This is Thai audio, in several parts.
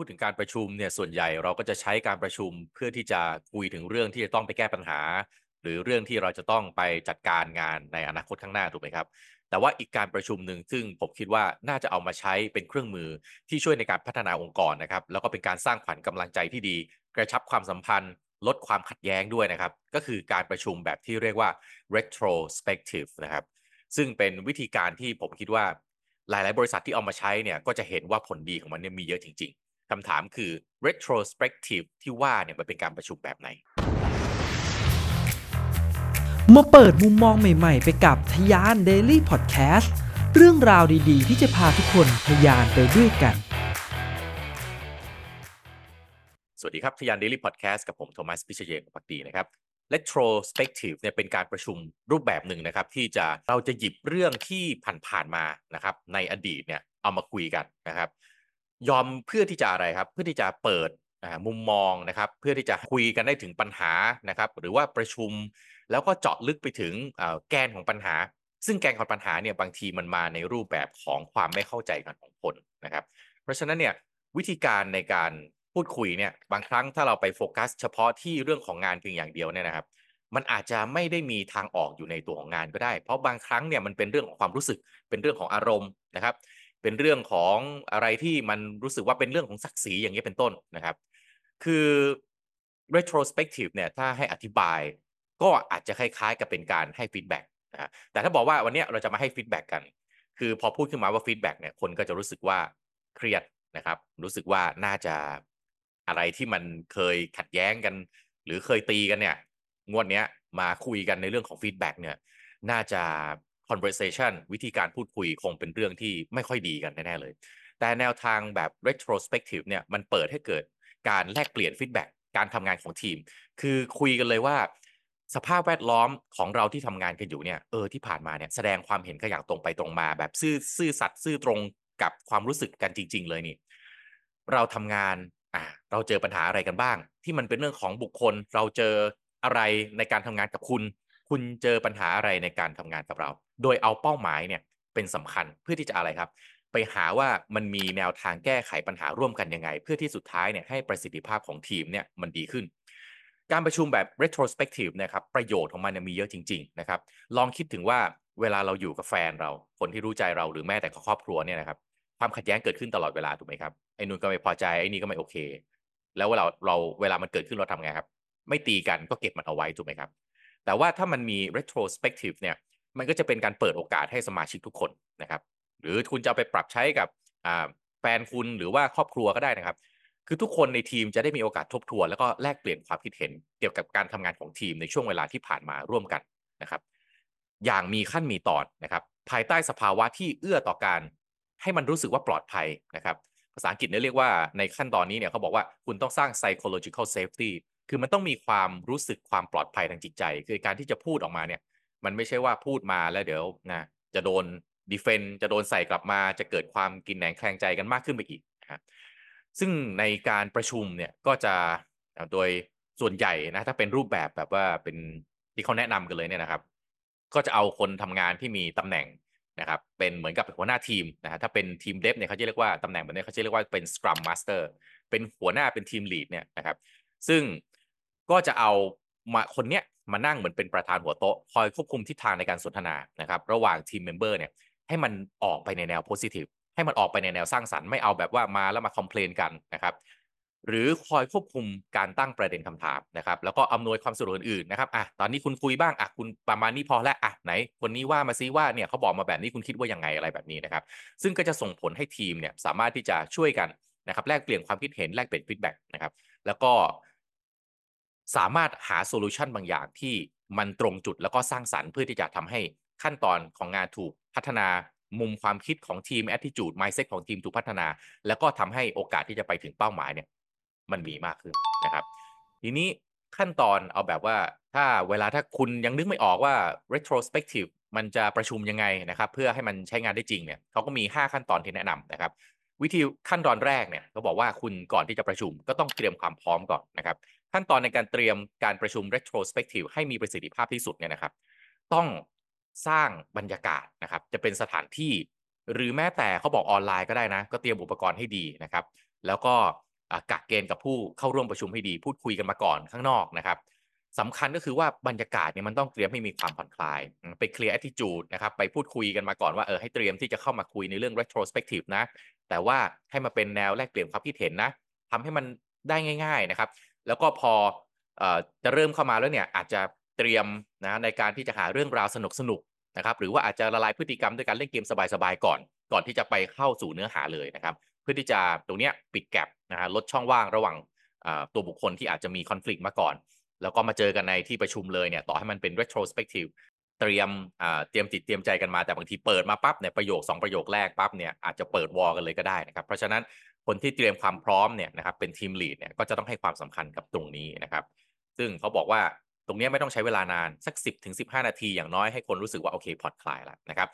พูดถึงการประชุมเนี่ยส่วนใหญ่เราก็จะใช้การประชุมเพื่อที่จะคุยถึงเรื่องที่จะต้องไปแก้ปัญหา หรือเรื่องที่เราจะต้องไปจัดการงานในอนาคตข้างหน้าถูกไหมครับแต่ว่าอีกการประชุมหนึ่งซึ่งผมคิดว่าน่าจะเอามาใช้เป็นเครื่องมือที่ช่วยในการพัฒนาองค์กรนะครับแล้วก็เป็นการสร้างขวัญกำลังใจที่ดีกระชับความสัมพันธ์ลดความขัดแย้งด้วยนะครับก็คือการประชุมแบบที่เรียกว่า retrospective นะครับซึ่งเป็นวิธีการที่ผมคิดว่าหลายๆบริษัทที่เอามาใช้เนี่ยก็จะเห็นว่าผลดีของมันเนี่ยมีเยอะจริงๆคำถามคือ retrospective ที่ว่าเนี่ยมันเป็นการประชุมแบบไหนมาเปิดมุมมองใหม่ๆไปกับทะยาน Daily Podcast เรื่องราวดีๆที่จะพาทุกคนทะยานไปด้วยกันสวัสดีครับทะยาน Daily Podcast กับผมโทมัสพิเชยภักดีนะครับ Retrospective เนี่ยเป็นการประชุมรูปแบบหนึ่งนะครับที่เราจะหยิบเรื่องที่ผ่านมานะครับในอดีตเนี่ยเอามาคุยกันนะครับยอมเพื่อที่จะอะไรครับเพื่อที่จะเปิดมุมมองนะครับเพื่อที่จะคุยกันได้ถึงปัญหานะครับหรือว่าประชุมแล้วก็เจาะลึกไปถึงแกนของปัญหาซึ่งแกนของปัญหาเนี่ยบางทีมันมาในรูปแบบของความไม่เข้าใจกันของคนนะครับเพราะฉะนั้นเนี่ยวิธีการในการพูดคุยเนี่ยบางครั้งถ้าเราไปโฟกัสเฉพาะที่เรื่องของงานเพียงอย่างเดียวเนี่ยนะครับมันอาจจะไม่ได้มีทางออกอยู่ในตัวของงานก็ได้เพราะบางครั้งเนี่ยมันเป็นเรื่องของความรู้สึกเป็นเรื่องของอารมณ์นะครับเป็นเรื่องของอะไรที่มันรู้สึกว่าเป็นเรื่องของศักดิ์ศรีอย่างนี้เป็นต้นนะครับคือ retrospective เนี่ยถ้าให้อธิบายก็อาจจะคล้ายๆกับเป็นการให้ฟีดแบ็กนะแต่ถ้าบอกว่าวันนี้เราจะมาให้ฟีดแบ็กกันคือพอพูดขึ้นมาว่าฟีดแบ็กเนี่ยคนก็จะรู้สึกว่าเครียดนะครับรู้สึกว่าน่าจะอะไรที่มันเคยขัดแย้งกันหรือเคยตีกันเนี่ยงวดเนี้ยมาคุยกันในเรื่องของฟีดแบ็กเนี่ยน่าจะ conversation วิธีการพูดคุยคงเป็นเรื่องที่ไม่ค่อยดีกันแน่ๆเลยแต่แนวทางแบบ retrospective เนี่ยมันเปิดให้เกิดการแลกเปลี่ยนฟีดแบ็กการทำงานของทีมคือคุยกันเลยว่าสภาพแวดล้อมของเราที่ทำงานกันอยู่เนี่ยที่ผ่านมาเนี่ยแสดงความเห็นกันอย่างตรงไปตรงมาแบบซื่อสัตย์ซื่อตรงกับความรู้สึกกันจริงๆเลยนี่เราทำงานเราเจอปัญหาอะไรกันบ้างที่มันเป็นเรื่องของบุคคลเราเจออะไรในการทำงานกับคุณเจอปัญหาอะไรในการทำงานกับเราโดยเอาเป้าหมายเนี่ยเป็นสำคัญเพื่อที่จะอะไรครับไปหาว่ามันมีแนวทางแก้ไขปัญหาร่วมกันยังไงเพื่อที่สุดท้ายเนี่ยให้ประสิทธิภาพของทีมเนี่ยมันดีขึ้นการประชุมแบบ retrospective นะครับประโยชน์ของมันมีเยอะจริงๆนะครับลองคิดถึงว่าเวลาเราอยู่กับแฟนเราคนที่รู้ใจเราหรือแม้แต่ครอบครัวเนี่ยนะครับความขัดแย้งเกิดขึ้นตลอดเวลาถูกไหมครับไอ้นู่นก็ไม่พอใจไอ้นี่ก็ไม่โอเคแล้วเราเวลามันเกิดขึ้นเราทำไงครับไม่ตีกันก็เก็บมันเอาไว้ถูกไหมครับแต่ว่าถ้ามันมี retrospective เนี่ยมันก็จะเป็นการเปิดโอกาสให้สมาชิกทุกคนนะครับหรือคุณจะเอาไปปรับใช้กับแฟนคุณหรือว่าครอบครัวก็ได้นะครับคือทุกคนในทีมจะได้มีโอกาสทบทวนแล้วก็แลกเปลี่ยนความคิดเห็นเกี่ยวกับการทำงานของทีมในช่วงเวลาที่ผ่านมาร่วมกันนะครับอย่างมีขั้นมีตอนนะครับภายใต้สภาวะที่เอื้อต่อการให้มันรู้สึกว่าปลอดภัยนะครับภาษาอังกฤษเรียกว่าในขั้นตอนนี้เนี่ยเขาบอกว่าคุณต้องสร้าง psychological safety คือมันต้องมีความรู้สึกความปลอดภัยทางจิตใจคือการที่จะพูดออกมาเนี่ยมันไม่ใช่ว่าพูดมาแล้วเดี๋ยวนะจะโดน defend จะโดนใส่กลับมาจะเกิดความกินแหนงแคลงใจกันมากขึ้นไปอีกนะครับซึ่งในการประชุมเนี่ยก็จะโดยส่วนใหญ่นะถ้าเป็นรูปแบบว่าเป็นที่เขาแนะนำกันเลยเนี่ยนะครับก็จะเอาคนทำงานที่มีตำแหน่งนะครับเป็นเหมือนกับหัวหน้าทีมนะฮะถ้าเป็นทีมเดฟเนี่ยเขาจะเรียกว่าตำแหน่งแบบนี้เขาจะเรียกว่าเป็น Scrum Master เป็นหัวหน้าเป็นทีมลีดเนี่ยนะครับซึ่งก็จะเอามาคนเนี้ยมานั่งเหมือนเป็นประธานหัวโต๊ะคอยควบคุมทิศทางในการสนทนานะครับระหว่างทีมเมมเบอร์เนี่ยให้มันออกไปในแนว positiveให้มันออกไปในแนวสร้างสรรค์ไม่เอาแบบว่ามาแล้วมาคอมเพลนกันนะครับหรือคอยควบคุมการตั้งประเด็นคำถามนะครับแล้วก็อำนวยความสะดวกอื่นๆนะครับตอนนี้คุณคุยบ้างคุณประมาณนี้พอแล้วไหนคนนี้ว่ามาซิว่าเนี่ยเขาบอกมาแบบนี้คุณคิดว่ายังไงอะไรแบบนี้นะครับซึ่งก็จะส่งผลให้ทีมเนี่ยสามารถที่จะช่วยกันนะครับแลกเปลี่ยนความคิดเห็นแลกเปลี่ยนฟีดแบ็กนะครับแล้วก็สามารถหาโซลูชันบางอย่างที่มันตรงจุดแล้วก็สร้างสรรค์เพื่อที่จะทำให้ขั้นตอนของงานถูกพัฒนามุมความคิดของทีม attitude mindset ของทีมถูกพัฒนาแล้วก็ทำให้โอกาสที่จะไปถึงเป้าหมายเนี่ยมันมีมากขึ้นนะครับทีนี้ขั้นตอนเอาแบบว่าถ้าคุณยังนึกไม่ออกว่า retrospective มันจะประชุมยังไงนะครับเพื่อให้มันใช้งานได้จริงเนี่ยเขาก็มี5ขั้นตอนที่แนะนำนะครับวิธีขั้นตอนแรกเนี่ยเขาบอกว่าคุณก่อนที่จะประชุมก็ต้องเตรียมความพร้อมก่อนนะครับขั้นตอนในการเตรียมการประชุม retrospective ให้มีประสิทธิภาพที่สุดเนี่ยนะครับต้องสร้างบรรยากาศนะครับจะเป็นสถานที่หรือแม้แต่เขาบอกออนไลน์ก็ได้นะก็เตรียมอุปกรณ์ให้ดีนะครับแล้วก็ กะเกณฑ์กับผู้เข้าร่วมประชุมให้ดีพูดคุยกันมาก่อนข้างนอกนะครับสำคัญก็คือว่าบรรยากาศเนี่ยมันต้องเตรียมให้มีความผ่อนคลายไปเคลียร์ attitude นะครับไปพูดคุยกันมาก่อนว่าให้เตรียมที่จะเข้ามาคุยในเรื่อง retrospective นะแต่ว่าให้มาเป็นแนวแลกเปลี่ยนความคิดเห็นนะทำให้มันได้ง่ายๆนะครับแล้วก็พอจะเริ่มเข้ามาแล้วเนี่ยอาจจะเตรียมนะในการที่จะหาเรื่องราวสนุกๆนะครับหรือว่าอาจจะละลายพฤติกรรมด้วยการเล่นเกมสบายๆก่อนที่จะไปเข้าสู่เนื้อหาเลยนะครับเพื่อที่จะตรงเนี้ยปิดแกลบนะฮะลดช่องว่างระหว่างตัวบุคคลที่อาจจะมีคอนฟลิกต์มาก่อนแล้วก็มาเจอกันในที่ประชุมเลยเนี่ยต่อให้มันเป็น retrospective เตรียมจิตเตรียมใจกันมาแต่บางทีเปิดมาปั๊บเนี่ยประโยค2ประโยคแรกปั๊บเนี่ยอาจจะเปิดวอลกันเลยก็ได้นะครับเพราะฉะนั้นคนที่เตรียมความพร้อมเนี่ยนะครับเป็นทีมลีดเนี่ยก็จะต้องให้ความสำคัญกับตรงนี้นะครับซึ่งเขาบอกว่าตรงนี้ไม่ต้องใช้เวลานานสัก10 ถึง 15 นาทีอย่างน้อยให้คนรู้สึกว่าโอเคผ่อนคลายแล้วนะครั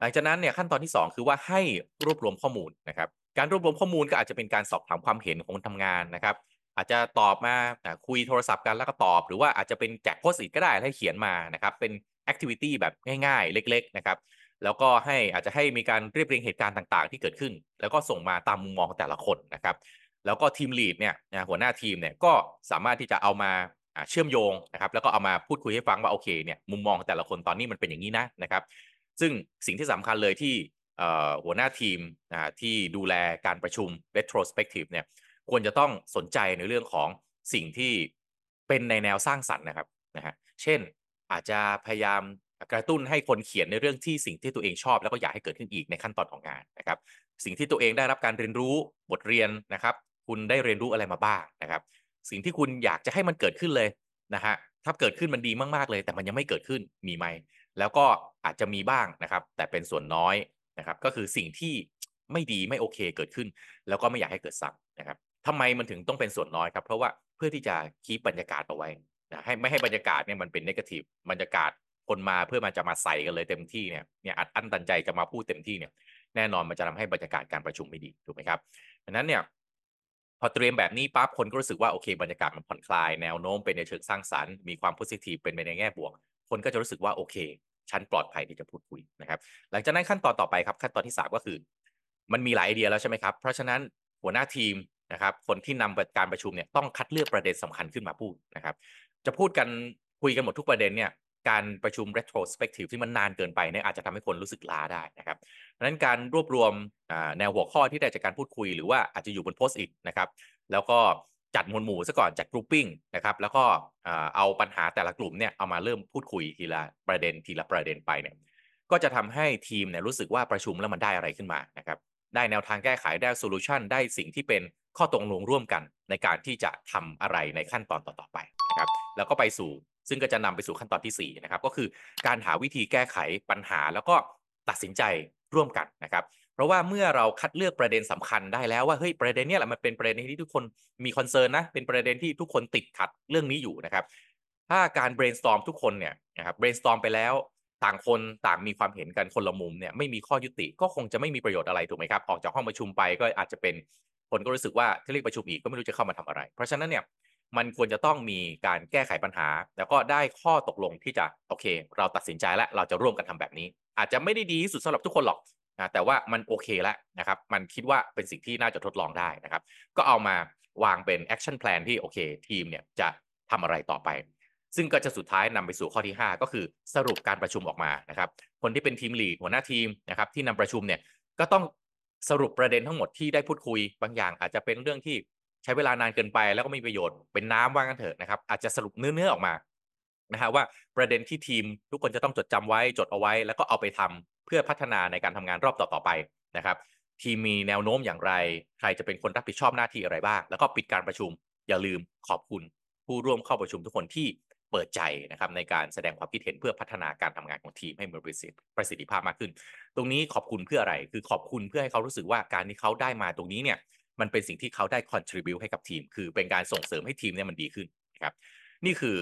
บหลังจากนั้นเนี่ยขั้นตอนที่2คือว่าให้รวบรวมข้อมูลนะครับการรวบรวมข้อมูลก็อาจจะเป็นการสอบถามความเห็นของคนทำงานนะครับอาจจะตอบมาคุยโทรศัพท์กันแล้วก็ตอบหรือว่าอาจจะเป็นแจกโพสต์อีกก็ได้ให้เขียนมานะครับเป็นแอคทิวิตี้แบบง่ายๆเล็กๆนะครับแล้วก็ให้อาจจะให้มีการเรียบเรียงเหตุการณ์ต่างๆที่เกิดขึ้นแล้วก็ส่งมาตามมุมมองแต่ละคนนะครับแล้วก็ทีมลีดเนี่ยหัวหน้าทีมเนี่ยก็สามารถที่จะเอามาเชื่อมโยงนะครับแล้วก็เอามาพูดคุยให้ฟังว่าโอเคเนี่ยมุมมองแต่ละคนตอนนี้มันเป็นอย่างนี้นะนะครับซึ่งสิ่งที่สำคัญเลยที่หัวหน้าทีมที่ดูแลการประชุม retrospective เนี่ยควรจะต้องสนใจในเรื่องของสิ่งที่เป็นในแนวสร้างสรรค์นะครับเช่นอาจจะพยายามกระตุ้นให้คนเขียนในเรื่องที่สิ่งที่ตัวเองชอบแล้วก็อยากให้เกิดขึ้นอีกในขั้นตอนของงานนะครับสิ่งที่ตัวเองได้รับการเรียนรู้บทเรียนนะครับคุณได้เรียนรู้อะไรมาบ้างนะครับสิ่งที่คุณอยากจะให้มันเกิดขึ้นเลยนะฮะถ้าเกิดขึ้นมันดีมากๆเลยแต่มันยังไม่เกิดขึ้นมีไหมแล้วก็อาจจะมีบ้างนะครับแต่เป็นส่วนน้อยนะครับก็คือสิ่งที่ไม่ดีไม่โอเคเกิดขึ้นแล้วก็ไม่อยากให้เกิดซ้ำนะครับทำไมมันถึงต้องเป็นส่วนน้อยครับเพราะว่าเพื่อที่จะคีปบรรยากาศเอาไว้นะให้ไม่ให้บรรยากาศเนี่ยมันเป็นเนกาทีฟบรรยากาศคนมาเพื่อมันจะมาใส่กันเลยเต็มที่เนี่ยอัดอั้นตันใจจะมาพูดเต็มที่เนี่ยแน่นอนมันจะทำให้บรรยากาศการประชุมไม่ดีถูกไหมครับดังนั้นเนี่ยพอเตรียมแบบนี้ปั๊บคนก็รู้สึกว่าโอเคบรรยากาศมันผ่อนคลายแนวโน้มเป็นในเชิงสร้างสรรค์มีความโพสิทีฟเป็นไปในแง่บวกคนก็จะรู้สึกว่าโอเคฉันปลอดภัยที่จะพูดคุยนะครับหลังจากนั้นขั้นตอนต่อไปครับขั้นตอนที่3ก็คือมันมีหลายไอเดียแล้วใช่ไหมครับเพราะฉะนั้นหัวหน้าทีมนะครับคนที่นำการประชุมเนี่ยต้องคัดเลือกประเด็นสำคัญขึ้นมาพูดนะครับจะพูดกันคุยกันหมดทุกประเด็นเนี่ยการประชุม retrospective ที่มันนานเกินไปเนี่ยอาจจะทำให้คนรู้สึกล้าได้นะครับดังนั้นการรวบรวมแนวหัวข้อที่ได้จากการพูดคุยหรือว่าอาจจะอยู่บนโพสต์อีกนะครับแล้วก็จัดหมวดหมู่ซะก่อนจัด grouping นะครับแล้วก็เอาปัญหาแต่ละกลุ่มเนี่ยเอามาเริ่มพูดคุยทีละประเด็นไปเนี่ยก็จะทำให้ทีมเนี่ยรู้สึกว่าประชุมแล้วมันได้อะไรขึ้นมานะครับได้แนวทางแก้ไขได้โซลูชันได้สิ่งที่เป็นข้อตกลงร่วมกันในการที่จะทำอะไรในขั้นตอนต่อไปนะครับแล้วก็ไปสู่ซึ่งก็จะนำไปสู่ขั้นตอนที่4นะครับก็คือการหาวิธีแก้ไขปัญหาแล้วก็ตัดสินใจร่วมกันนะครับเพราะว่าเมื่อเราคัดเลือกประเด็นสำคัญได้แล้วว่าเฮ้ยประเด็นเนี้ยแหละมันเป็นประเด็นที่ทุกคนมีคอนเซิร์นนะเป็นประเด็นที่ทุกคนติดขัดเรื่องนี้อยู่นะครับถ้าการ brainstorm ทุกคนเนี่ยนะครับ brainstorm ไปแล้วต่างคนต่างมีความเห็นกันคนละมุมเนี่ยไม่มีข้อยุติก็คงจะไม่มีประโยชน์อะไรถูกไหมครับออกจากห้องประชุมไปก็อาจจะเป็นคนก็รู้สึกว่าถ้าเรียกประชุมอีกก็ไม่รู้จะเข้ามาทำอะไรเพราะฉะนั้นเนี่ยมันควรจะต้องมีการแก้ไขปัญหาแล้วก็ได้ข้อตกลงที่จะโอเคเราตัดสินใจแล้วเราจะร่วมกันทำแบบนี้อาจจะไม่ได้ดีที่สุดสำหรับทุกคนหรอกนะแต่ว่ามันโอเคแล้วนะครับมันคิดว่าเป็นสิ่งที่น่าจะทดลองได้นะครับก็เอามาวางเป็นแอคชั่นแพลนที่โอเคทีมเนี่ยจะทำอะไรต่อไปซึ่งก็จะสุดท้ายนำไปสู่ข้อที่5ก็คือสรุปการประชุมออกมานะครับคนที่เป็นทีมลีดหัวหน้าทีมนะครับที่นำประชุมเนี่ยก็ต้องสรุปประเด็นทั้งหมดที่ได้พูดคุยบางอย่างอาจจะเป็นเรื่องที่ใช้เวลานานเกินไปแล้วก็ไม่มีประโยชน์เป็นน้ำว่างั้นเถอะนะครับอาจจะสรุปเนื้อๆออกมานะฮะว่าประเด็นที่ทีมทุกคนจะต้องจดจำไว้จดเอาไว้แล้วก็เอาไปทำเพื่อพัฒนาในการทำงานรอบต่อๆไปนะครับทีมมีแนวโน้มอย่างไรใครจะเป็นคนรับผิดชอบหน้าที่อะไรบ้างแล้วก็ปิดการประชุมอย่าลืมขอบคุณผู้ร่วมเข้าประชุมทุกคนที่เปิดใจนะครับในการแสดงความคิดเห็นเพื่อพัฒนาการทำงานของทีมให้มีประสิทธิภาพมากขึ้นตรงนี้ขอบคุณเพื่ออะไรคือขอบคุณเพื่อให้เขารู้สึกว่าการที่เขาได้มาตรงนี้เนี่ยมันเป็นสิ่งที่เขาได้ contribute ให้กับทีมคือเป็นการส่งเสริมให้ทีมเนี่ยมันดีขึ้นนะครับนี่คื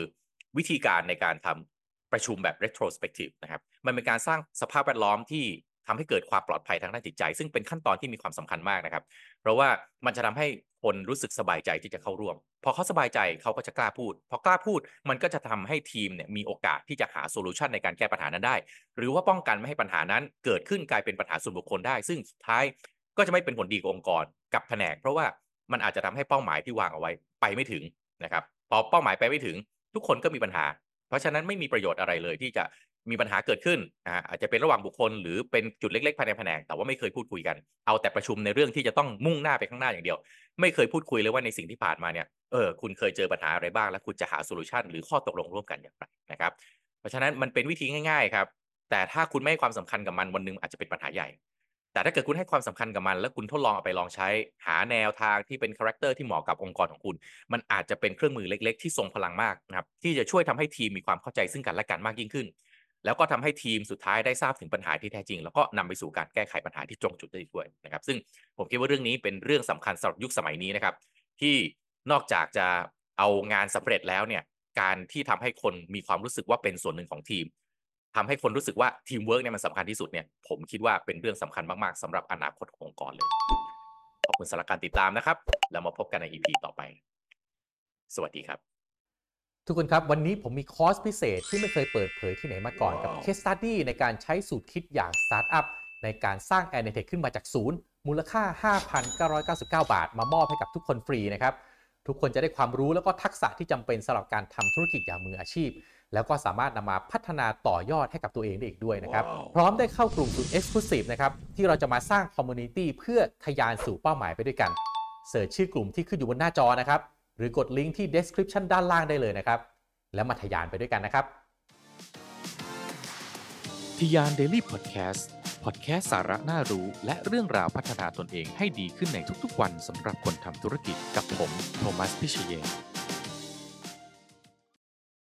อวิธีการในการทำประชุมแบบ retrospective นะครับมันเป็นการสร้างสภาพแวดล้อมที่ทำให้เกิดความปลอดภัยทางด้านจิตใจซึ่งเป็นขั้นตอนที่มีความสำคัญมากนะครับเพราะว่ามันจะทำให้คนรู้สึกสบายใจที่จะเข้าร่วมพอเขาสบายใจเขาก็จะกล้าพูดพอกล้าพูดมันก็จะทำให้ทีมเนี่ยมีโอกาสที่จะหาโซลูชันในการแก้ปัญหานั้นได้หรือว่าป้องกันไม่ให้ปัญหานั้นเกิดขึ้นกลายเป็นปัญหาส่วนบุคคลได้ซึ่งสุดท้ายก็จะไม่เป็นผลดีกับองค์กรกับแผนกเพราะว่า มันอาจจะทำให้เป้าหมายที่วางเอาไว้ไปไม่ถึงนะครับพอเป้าหมายไปไม่ถึงทุกคนก็มีปัญหาเพราะฉะนั้นไม่มีประโยชน์อะไรเลยที่จะมีปัญหาเกิดขึ้นอาจจะเป็นระหว่างบุคคลหรือเป็นจุดเล็กๆภายในแผนกแต่ว่าไม่เคยพูดคุยกันเอาแต่ประชุมในเรื่องที่จะต้องมุ่งหน้าไปข้างหน้าอย่างเดียวไม่เคยพูดคุยเลยว่าในสิ่งที่ผ่านมาเนี่ยคุณเคยเจอปัญหาอะไรบ้างและคุณจะหาโซลูชันหรือข้อตกลงร่วมกันอย่างไรนะครับเพราะฉะนั้นมันเป็นวิธีง่ายๆครับแต่ถ้าคุณไม่ให้ความสำคัญกับมันวันนึงอาจจะเป็นปัญหาใหญ่แต่ถ้าเกิดคุณให้ความสำคัญกับมันแล้วคุณทดลองเอาไปลองใช้หาแนวทางที่เป็นคาแรคเตอร์ที่เหมาะกับองค์กรของคุณมันอาจจะเป็นเครื่องมือเล็กๆที่ทรงพลังมากนะครับที่จะช่วยทำให้ทีมมีความเข้าใจซึ่งกันและกันมากยิ่งขึ้นแล้วก็ทำให้ทีมสุดท้ายได้ทราบถึงปัญหาที่แท้จริงแล้วก็นำไปสู่การแก้ไขปัญหาที่ตรงจุดได้ด้วยนะครับซึ่งผมคิดว่าเรื่องนี้เป็นเรื่องสำคัญสำหรับยุคสมัยนี้นะครับที่นอกจากจะเอางานสำเร็จแล้วเนี่ยการที่ทำให้คนมีความรู้สึกว่าเป็นส่วนหนึ่งของทีมทำให้คนรู้สึกว่าทีมเวิร์กเนี่ยมันสำคัญที่สุดเนี่ยผมคิดว่าเป็นเรื่องสำคัญมากๆสำหรับอนาคตขององค์กรเลยขอบคุณสำหรับการติดตามนะครับแล้วมาพบกันใน EP ต่อไปสวัสดีครับทุกคนครับวันนี้ผมมีคอร์สพิเศษที่ไม่เคยเปิดเผยที่ไหนมาก่อนกับ Case Study ในการใช้สูตรคิดอย่างสตาร์ทอัพในการสร้าง AirNetech ขึ้นมาจากศูนย์มูลค่า 5,999 บาทมามอบให้กับทุกคนฟรีนะครับทุกคนจะได้ความรู้แล้วก็ทักษะที่จำเป็นสำหรับการทำธุรกิจอย่างมืออาชีพแล้วก็สามารถนำมาพัฒนาต่อยอดให้กับตัวเองได้อีกด้วยนะครับ wow. พร้อมได้เข้ากลุ่มสุด Exclusive นะครับที่เราจะมาสร้างคอมมูนิตี้เพื่อทะยานสู่เป้าหมายไปด้วยกันเสิร์ชชื่อกลุ่มที่ขึ้นอยู่บนหน้าจอนะครับหรือกดลิงก์ที่ Description ด้านล่างได้เลยนะครับแล้วมาทะยานไปด้วยกันนะครับทะยาน Daily Podcast สาระน่ารู้และเรื่องราวพัฒนาตนเองให้ดีขึ้นในทุกๆวันสำหรับคนทำธุรกิจกับผมโทมัสพิชเย